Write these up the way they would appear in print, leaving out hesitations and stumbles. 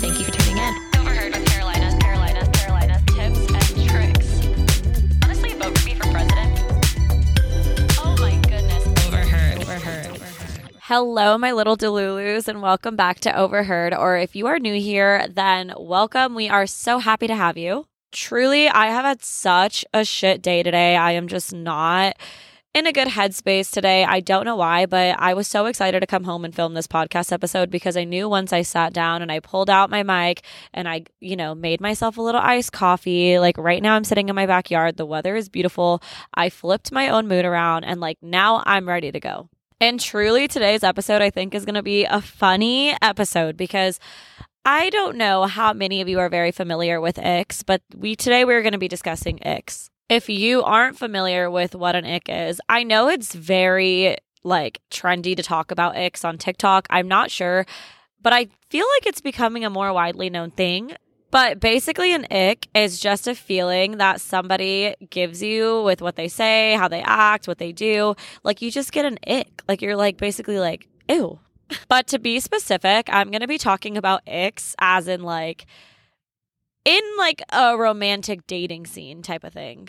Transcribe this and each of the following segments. Thank you for tuning in. Overheard with Carolina's tips and tricks. Honestly, vote for me for president. Oh my goodness. Overheard. Hello, my little Delulus, and welcome back to Overheard. Or if you are new here, then welcome. We are so happy to have you. Truly, I have had such a shit day today. I am just not in a good headspace today. I don't know why, but I was so excited to come home and film this podcast episode because I knew once I sat down and I pulled out my mic and I, made myself a little iced coffee. Like right now I'm sitting in my backyard. The weather is beautiful. I flipped my own mood around and now I'm ready to go. And truly today's episode I think is going to be a funny episode because I don't know how many of you are very familiar with icks, but today we're going to be discussing icks. If you aren't familiar with what an ick is, I know it's very trendy to talk about icks on TikTok. I'm not sure, but I feel like it's becoming a more widely known thing. But basically an ick is just a feeling that somebody gives you with what they say, how they act, what they do. You just get an ick. You're basically ew. But to be specific, I'm going to be talking about icks as in a romantic dating scene type of thing.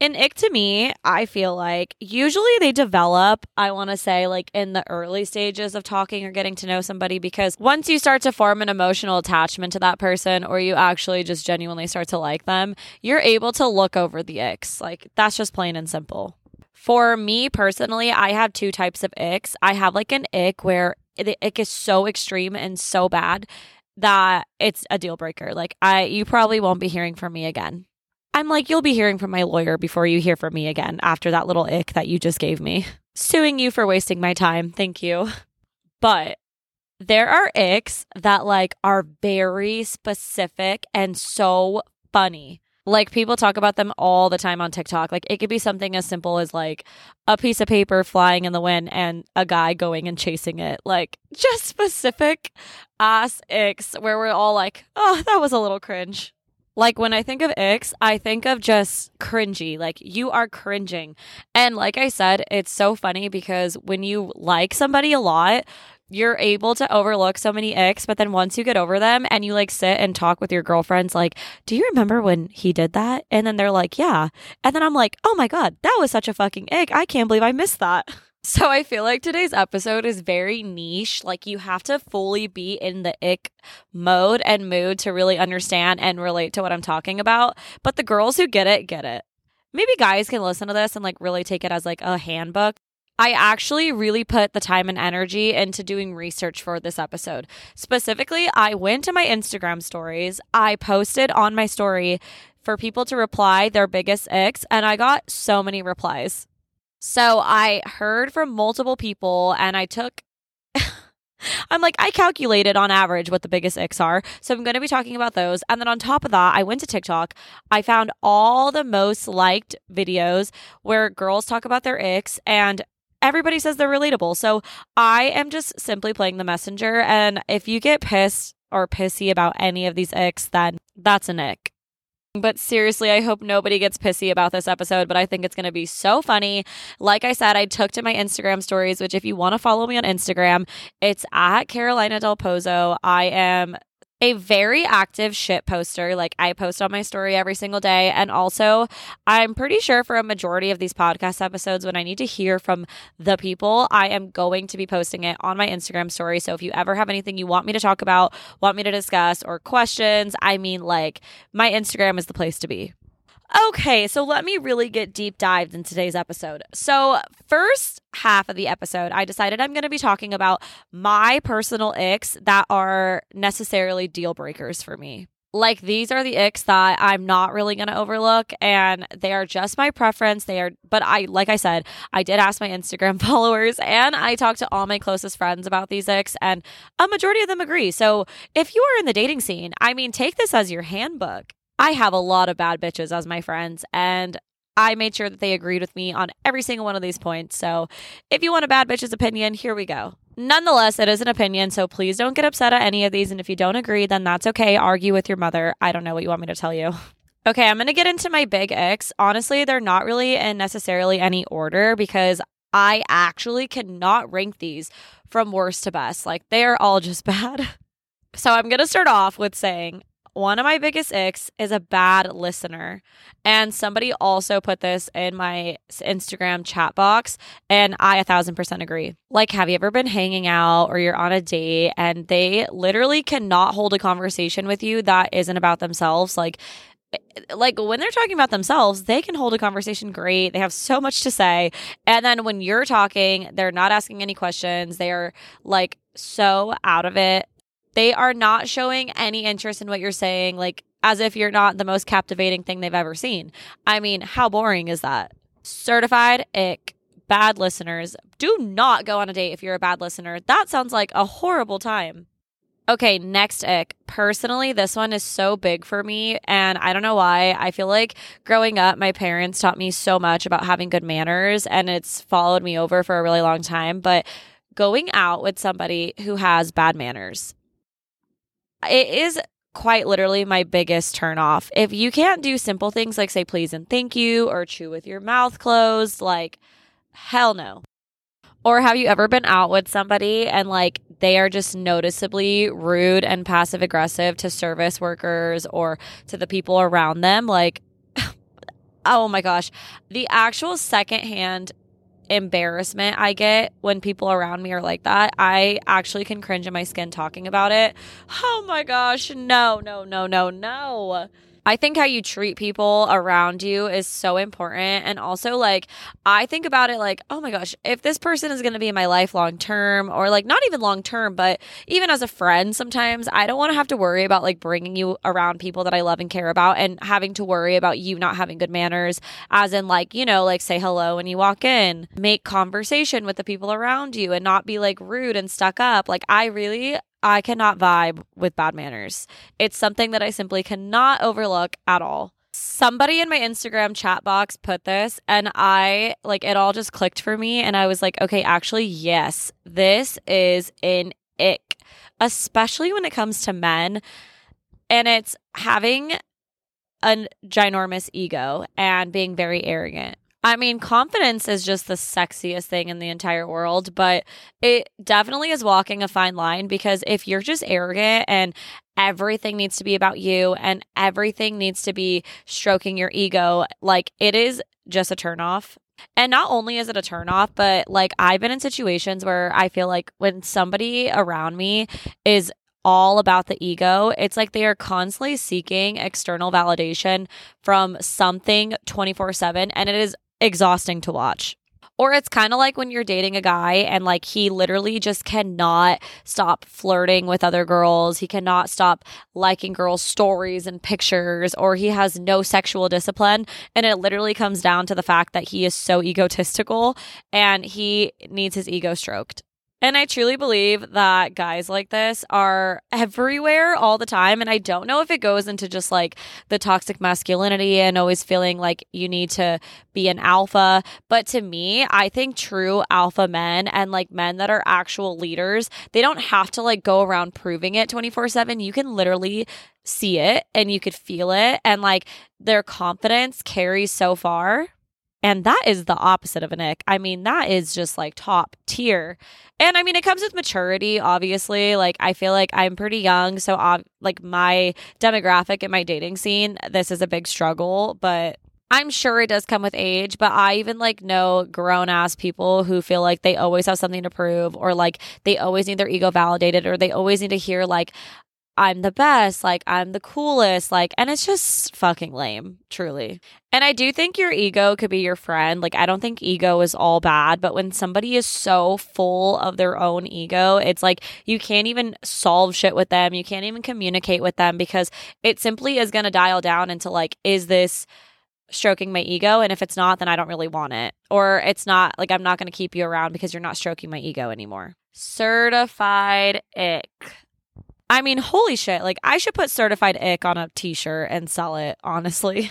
An ick to me, I feel usually they develop, I want to say in the early stages of talking or getting to know somebody, because once you start to form an emotional attachment to that person or you actually just genuinely start to like them, you're able to look over the icks. That's just plain and simple. For me personally, I have two types of icks. I have an ick where the ick is so extreme and so bad that it's a deal breaker. You probably won't be hearing from me again. I'm you'll be hearing from my lawyer before you hear from me again after that little ick that you just gave me. Suing you for wasting my time. Thank you. But there are icks that are very specific and so funny. People talk about them all the time on TikTok. It could be something as simple as a piece of paper flying in the wind and a guy going and chasing it. Just specific ass icks where we're all oh, that was a little cringe. When I think of icks, I think of just cringy. You are cringing. And like I said, it's so funny because when you like somebody a lot, you're able to overlook so many icks. But then once you get over them and you sit and talk with your girlfriends, do you remember when he did that? And then they're yeah. And then I'm oh my God, that was such a fucking ick. I can't believe I missed that. So I feel today's episode is very niche. You have to fully be in the ick mode and mood to really understand and relate to what I'm talking about. But the girls who get it. Maybe guys can listen to this and really take it as a handbook. I actually really put the time and energy into doing research for this episode. Specifically, I went to my Instagram stories. I posted on my story for people to reply their biggest icks, and I got so many replies. So I heard from multiple people and I calculated on average what the biggest icks are. So I'm going to be talking about those. And then on top of that, I went to TikTok. I found all the most liked videos where girls talk about their icks and everybody says they're relatable. So I am just simply playing the messenger. And if you get pissed or pissy about any of these icks, then that's an ick. But seriously, I hope nobody gets pissy about this episode, but I think it's going to be so funny. Like I said, I took to my Instagram stories, which if you want to follow me on Instagram, it's at Carolina Del Pozo. I am a very active shit poster. I post on my story every single day. And also, I'm pretty sure for a majority of these podcast episodes, when I need to hear from the people, I am going to be posting it on my Instagram story. So if you ever have anything you want me to talk about, want me to discuss, or questions, my Instagram is the place to be. Okay, so let me really get deep dived in today's episode. So first half of the episode, I decided I'm going to be talking about my personal icks that are necessarily deal breakers for me. These are the icks that I'm not really going to overlook, and they are just my preference. But I did ask my Instagram followers, and I talked to all my closest friends about these icks, and a majority of them agree. So if you are in the dating scene, take this as your handbook. I have a lot of bad bitches as my friends, and I made sure that they agreed with me on every single one of these points. So if you want a bad bitch's opinion, here we go. Nonetheless, it is an opinion, so please don't get upset at any of these. And if you don't agree, then that's okay. Argue with your mother. I don't know what you want me to tell you. Okay, I'm going to get into my big icks. Honestly, they're not really in necessarily any order because I actually cannot rank these from worst to best. Like, they're all just bad. So I'm going to start off with saying one of my biggest icks is a bad listener. And somebody also put this in my Instagram chat box, and I 1,000% agree. Like, have you ever been hanging out or you're on a date and they literally cannot hold a conversation with you that isn't about themselves? Like when they're talking about themselves, they can hold a conversation great. They have so much to say. And then when you're talking, they're not asking any questions. They are like so out of it. They are not showing any interest in what you're saying, like as if you're not the most captivating thing they've ever seen. I mean, how boring is that? Certified ick. Bad listeners. Do not go on a date if you're a bad listener. That sounds like a horrible time. Okay, next ick. Personally, this one is so big for me, and I don't know why. I feel like growing up, my parents taught me so much about having good manners, and it's followed me over for a really long time. But going out with somebody who has bad manners, it is quite literally my biggest turnoff. If you can't do simple things like say please and thank you or chew with your mouth closed, like hell no. Or have you ever been out with somebody and like they are just noticeably rude and passive aggressive to service workers or to the people around them? Like, oh my gosh, the actual secondhand embarrassment I get when people around me are like that, I actually can cringe in my skin talking about it. Oh my gosh, no, no, no, no, no. I think how you treat people around you is so important. And also, like, I think about it like, oh my gosh, if this person is going to be in my life long term, or like not even long term, but even as a friend, sometimes I don't want to have to worry about like bringing you around people that I love and care about and having to worry about you not having good manners, as in like, you know, like say hello when you walk in, make conversation with the people around you and not be like rude and stuck up. Like, I cannot vibe with bad manners. It's something that I simply cannot overlook at all. Somebody in my Instagram chat box put this, and I like it all just clicked for me, and I was like, okay, actually, yes, this is an ick, especially when it comes to men, and it's having a ginormous ego and being very arrogant. I mean, confidence is just the sexiest thing in the entire world, but it definitely is walking a fine line, because if you're just arrogant and everything needs to be about you and everything needs to be stroking your ego, like it is just a turnoff. And not only is it a turnoff, but like I've been in situations where I feel like when somebody around me is all about the ego, it's like they are constantly seeking external validation from something 24/7, and it is exhausting to watch. Or it's kind of like when you're dating a guy and like he literally just cannot stop flirting with other girls. He cannot stop liking girls' stories and pictures, or he has no sexual discipline. And it literally comes down to the fact that he is so egotistical and he needs his ego stroked. And I truly believe that guys like this are everywhere all the time. And I don't know if it goes into just like the toxic masculinity and always feeling like you need to be an alpha. But to me, I think true alpha men and like men that are actual leaders, they don't have to like go around proving it 24/7. You can literally see it and you could feel it. And like their confidence carries so far. And that is the opposite of an ick. I mean, that is just like top tier. And I mean, it comes with maturity, obviously. Like, I feel like I'm pretty young. So, like, my demographic in my dating scene, this is a big struggle. But I'm sure it does come with age. But I even like know grown ass people who feel like they always have something to prove, or like they always need their ego validated, or they always need to hear, like, I'm the best, like I'm the coolest, like, and it's just fucking lame, truly. And I do think your ego could be your friend. Like, I don't think ego is all bad, but when somebody is so full of their own ego, it's like you can't even solve shit with them. You can't even communicate with them, because it simply is going to dial down into like, is this stroking my ego? And if it's not, then I don't really want it. Or it's not, like, I'm not going to keep you around because you're not stroking my ego anymore. Certified ick. I mean, holy shit, like I should put certified ick on a t-shirt and sell it, honestly.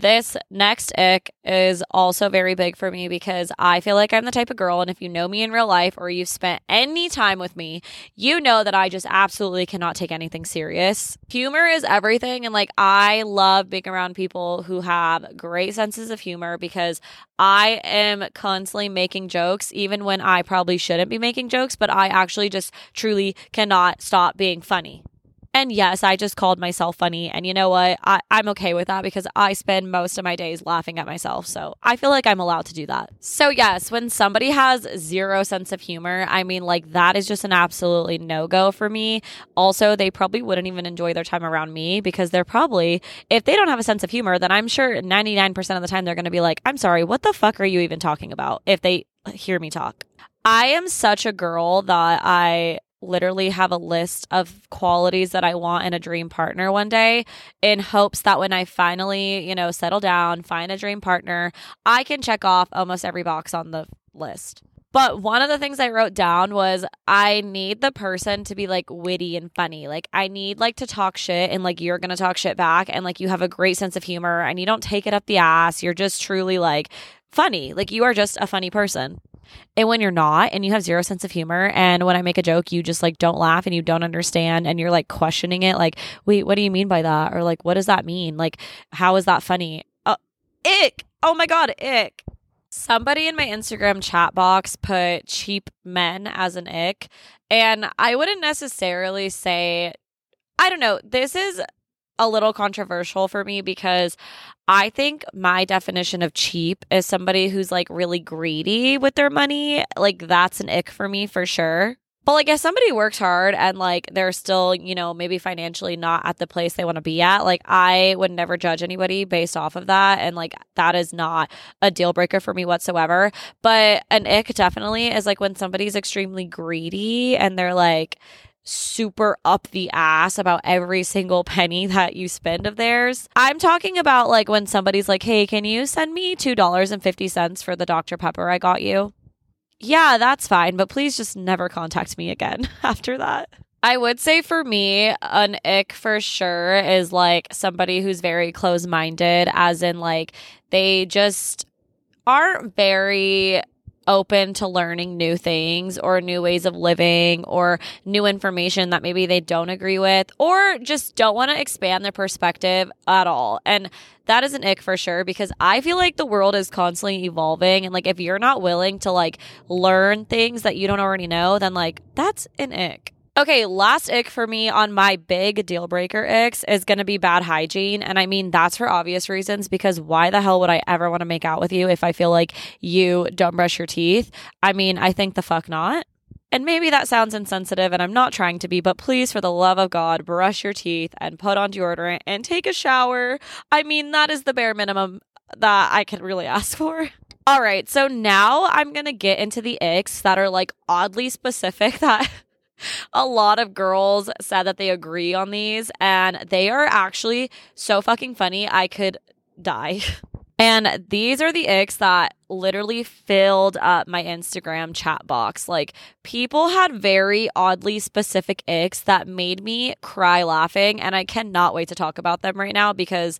This next ick is also very big for me because I feel like I'm the type of girl, and if you know me in real life or you've spent any time with me, you know that I just absolutely cannot take anything serious. Humor is everything, and like I love being around people who have great senses of humor because I am constantly making jokes even when I probably shouldn't be making jokes, but I actually just truly cannot stop being funny. And yes, I just called myself funny. And you know what? I'm okay with that because I spend most of my days laughing at myself. So I feel like I'm allowed to do that. So yes, when somebody has zero sense of humor, I mean, like that is just an absolutely no-go for me. Also, they probably wouldn't even enjoy their time around me because they're probably, if they don't have a sense of humor, then I'm sure 99% of the time they're going to be like, I'm sorry, what the fuck are you even talking about? If they hear me talk. I am such a girl that I literally have a list of qualities that I want in a dream partner one day in hopes that when I finally, you know, settle down, find a dream partner, I can check off almost every box on the list. But one of the things I wrote down was I need the person to be like witty and funny. Like I need like to talk shit and like you're going to talk shit back and like you have a great sense of humor and you don't take it up the ass. You're just truly like funny. Like you are just a funny person. And when you're not and you have zero sense of humor and when I make a joke, you just like don't laugh and you don't understand and you're like questioning it like, wait, what do you mean by that? Or like, what does that mean? Like, how is that funny? Ick. Oh my God, ick. Somebody in my Instagram chat box put cheap men as an ick. And I wouldn't necessarily say, I don't know, this is a little controversial for me because I think my definition of cheap is somebody who's like really greedy with their money. Like that's an ick for me for sure. But like if somebody works hard and like they're still, you know, maybe financially not at the place they want to be at, like I would never judge anybody based off of that. And like that is not a deal breaker for me whatsoever. But an ick definitely is like when somebody's extremely greedy and they're like super up the ass about every single penny that you spend of theirs. I'm talking about like when somebody's like, hey, can you send me $2.50 for the Dr. Pepper I got you? Yeah, that's fine, but please just never contact me again after that. I would say for me, an ick for sure is like somebody who's very close-minded, as in like they just aren't very open to learning new things or new ways of living or new information that maybe they don't agree with or just don't want to expand their perspective at all. And that is an ick for sure because I feel like the world is constantly evolving. And like if you're not willing to like learn things that you don't already know, then like that's an ick. Okay, last ick for me on my big deal breaker icks is going to be bad hygiene. And I mean, that's for obvious reasons because why the hell would I ever want to make out with you if I feel like you don't brush your teeth? I mean, I think the fuck not. And maybe that sounds insensitive and I'm not trying to be, but please, for the love of God, brush your teeth and put on deodorant and take a shower. I mean, that is the bare minimum that I can really ask for. All right, so now I'm going to get into the icks that are like oddly specific that a lot of girls said that they agree on these, and they are actually so fucking funny, I could die. And these are the icks that literally filled up my Instagram chat box. Like, people had very oddly specific icks that made me cry laughing, and I cannot wait to talk about them right now because,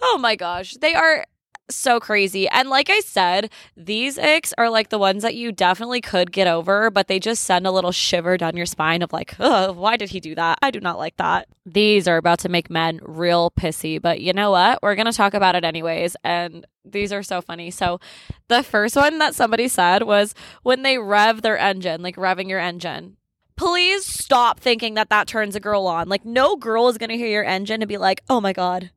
oh my gosh, they are so crazy. And like I said, these icks are like the ones that you definitely could get over, but they just send a little shiver down your spine of like, oh, why did he do that? I do not like that. These are about to make men real pissy, but you know what? We're going to talk about it anyways. And these are so funny. So the first one that somebody said was when they rev their engine, like revving your engine. Please stop thinking that that turns a girl on. Like no girl is going to hear your engine and be like, oh my God,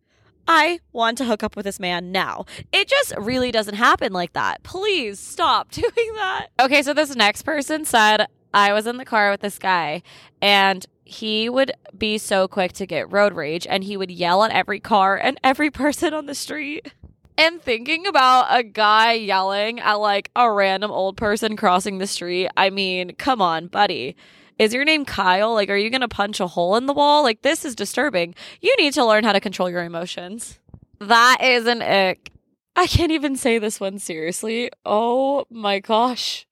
I want to hook up with this man now. It just really doesn't happen like that. Please stop doing that. Okay, so this next person said, I was in the car with this guy and he would be so quick to get road rage and he would yell at every car and every person on the street. And thinking about a guy yelling at like a random old person crossing the street, I mean, come on, buddy. Is your name Kyle? Like, are you going to punch a hole in the wall? Like, this is disturbing. You need to learn how to control your emotions. That is an ick. I can't even say this one seriously. Oh my gosh.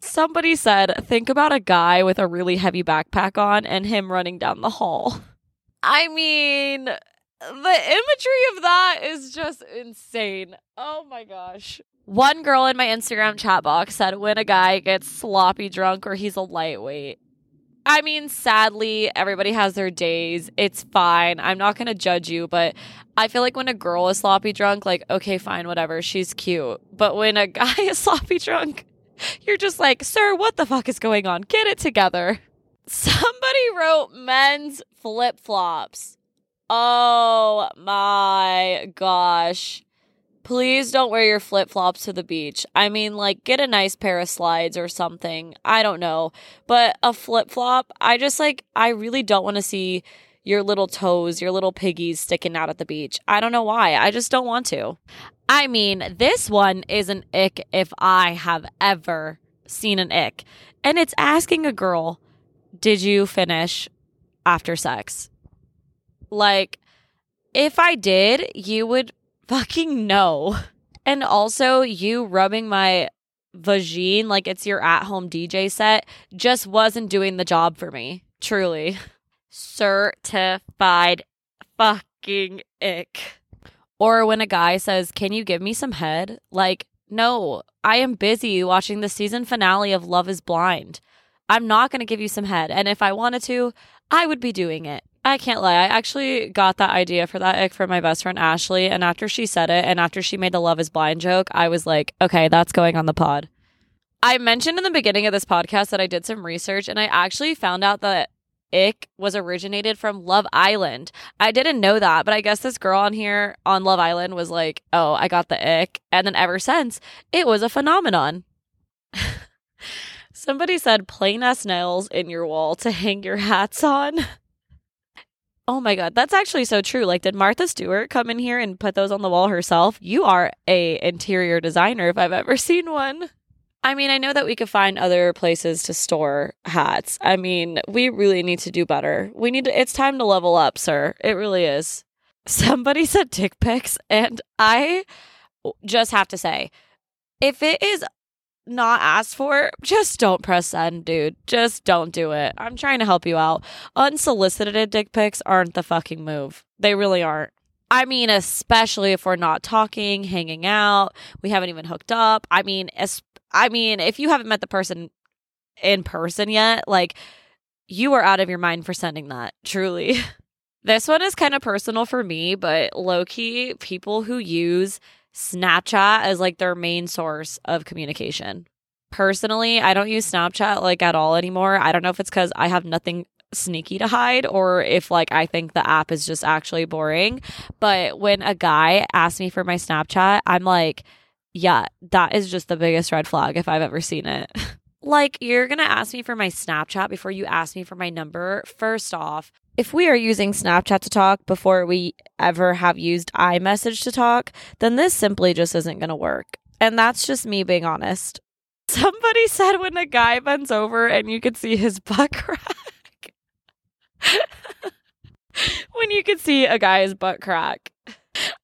Somebody said, think about a guy with a really heavy backpack on and him running down the hall. I mean, The imagery of that is just insane. Oh my gosh. One girl in my Instagram chat box said when a guy gets sloppy drunk or he's a lightweight. I mean, sadly, everybody has their days. It's fine. I'm not going to judge you, but I feel like when a girl is sloppy drunk, like, okay, fine, whatever. She's cute. But when a guy is sloppy drunk, you're just like, sir, what the fuck is going on? Get it together. Somebody wrote men's flip-flops. Oh my gosh. Please don't wear your flip-flops to the beach. I mean, like, get a nice pair of slides or something. I don't know. But a flip-flop, I really don't want to see your little toes, your little piggies sticking out at the beach. I don't know why. I just don't want to. I mean, this one is an ick if I have ever seen an ick. And it's asking a girl, did you finish after sex? Like, if I did, you would fucking no. And also, you rubbing my vagine like it's your at-home DJ set just wasn't doing the job for me. Truly. Certified fucking ick. Or when a guy says, can you give me some head? Like, no, I am busy watching the season finale of Love is Blind. I'm not going to give you some head. And if I wanted to, I would be doing it. I can't lie. I actually got that idea for that ick from my best friend, Ashley. And after she said it and after she made the Love is Blind joke, I was like, okay, that's going on the pod. I mentioned in the beginning of this podcast that I did some research and I actually found out that ick was originated from Love Island. I didn't know that, but I guess this girl on here on Love Island was like, oh, I got the ick. And then ever since, it was a phenomenon. Somebody said plain ass nails in your wall to hang your hats on. Oh my God, that's actually so true. Like, did Martha Stewart come in here and put those on the wall herself? You are a interior designer if I've ever seen one. I mean, I know that we could find other places to store hats. I mean, we really need to do better. It's time to level up, sir. It really is. Somebody said dick pics, and I just have to say, if it is not asked for, just don't press send, dude. Just don't do it. I'm trying to help you out. Unsolicited dick pics aren't the fucking move. They really aren't. I mean, especially if we're not talking, hanging out, we haven't even hooked up. I mean, if you haven't met the person in person yet, like, you are out of your mind for sending that, truly. This one is kind of personal for me, but low-key, people who use Snapchat as like their main source of communication. Personally, I don't use Snapchat like at all anymore. I don't know if it's because I have nothing sneaky to hide or if like I think the app is just actually boring. But when a guy asks me for my Snapchat, I'm like, yeah, that is just the biggest red flag if I've ever seen it. Like, you're gonna ask me for my Snapchat before you ask me for my number. First off, if we are using Snapchat to talk before we ever have used iMessage to talk, then this simply just isn't going to work. And that's just me being honest. Somebody said when a guy bends over and you could see his butt crack. When you could see a guy's butt crack.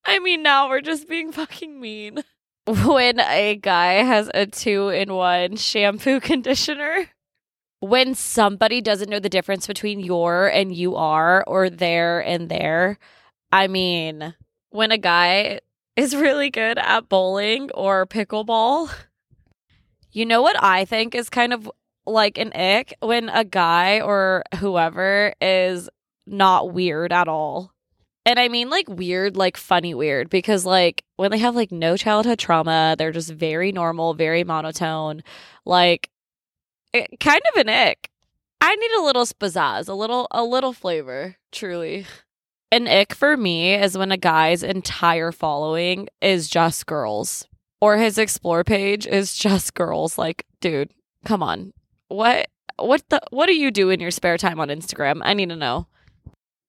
I mean, now we're just being fucking mean. When a guy has a 2-in-1 shampoo conditioner. When somebody doesn't know the difference between your and you are or there and there. I mean, when a guy is really good at bowling or pickleball. You know what I think is kind of like an ick? When a guy or whoever is not weird at all. And I mean like weird, like funny weird, because like when they have like no childhood trauma, they're just very normal, very monotone, like kind of an ick. I need a little spazazz, a little flavor, truly. An ick for me is when a guy's entire following is just girls. Or his explore page is just girls. Like, dude, come on. What do you do in your spare time on Instagram? I need to know.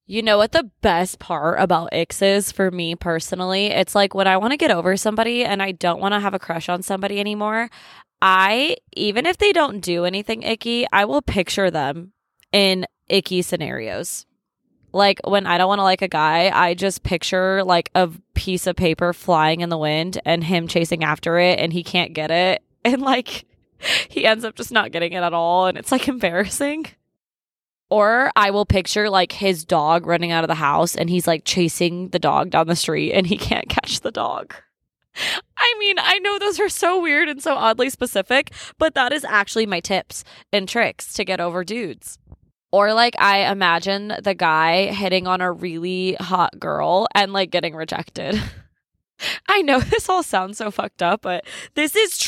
You know what the best part about icks is for me personally? It's like when I want to get over somebody and I don't want to have a crush on somebody anymore, even if they don't do anything icky, I will picture them in icky scenarios. Like when I don't want to like a guy, I just picture like a piece of paper flying in the wind and him chasing after it and he can't get it. And like he ends up just not getting it at all. And it's like embarrassing. Or I will picture like his dog running out of the house and he's like chasing the dog down the street and he can't catch the dog. I mean, I know those are so weird and so oddly specific, but that is actually my tips and tricks to get over dudes. Or like I imagine the guy hitting on a really hot girl and like getting rejected. I know this all sounds so fucked up, but this is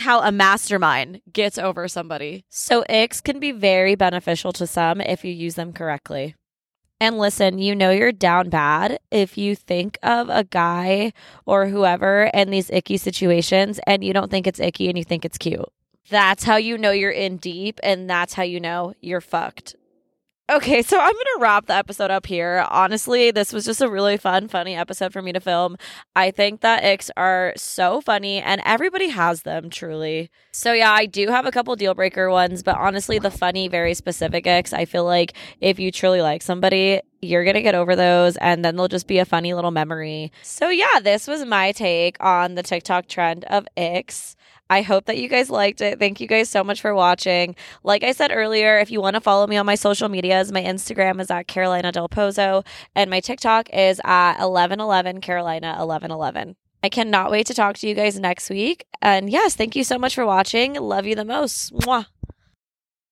how a mastermind gets over somebody. So icks can be very beneficial to some if you use them correctly. And listen, you know you're down bad if you think of a guy or whoever in these icky situations and you don't think it's icky and you think it's cute. That's how you know you're in deep, and that's how you know you're fucked. Okay, so I'm going to wrap the episode up here. Honestly, this was just a really fun, funny episode for me to film. I think that icks are so funny, and everybody has them, truly. So yeah, I do have a couple deal breaker ones, but honestly, the funny, very specific icks, I feel like if you truly like somebody, you're going to get over those, and then they'll just be a funny little memory. So yeah, this was my take on the TikTok trend of icks. I hope that you guys liked it. Thank you guys so much for watching. Like I said earlier, if you want to follow me on my social medias, my Instagram is at Carolina Del Pozo and my TikTok is at 1111 Carolina 1111. I cannot wait to talk to you guys next week. And yes, thank you so much for watching. Love you the most. Mwah.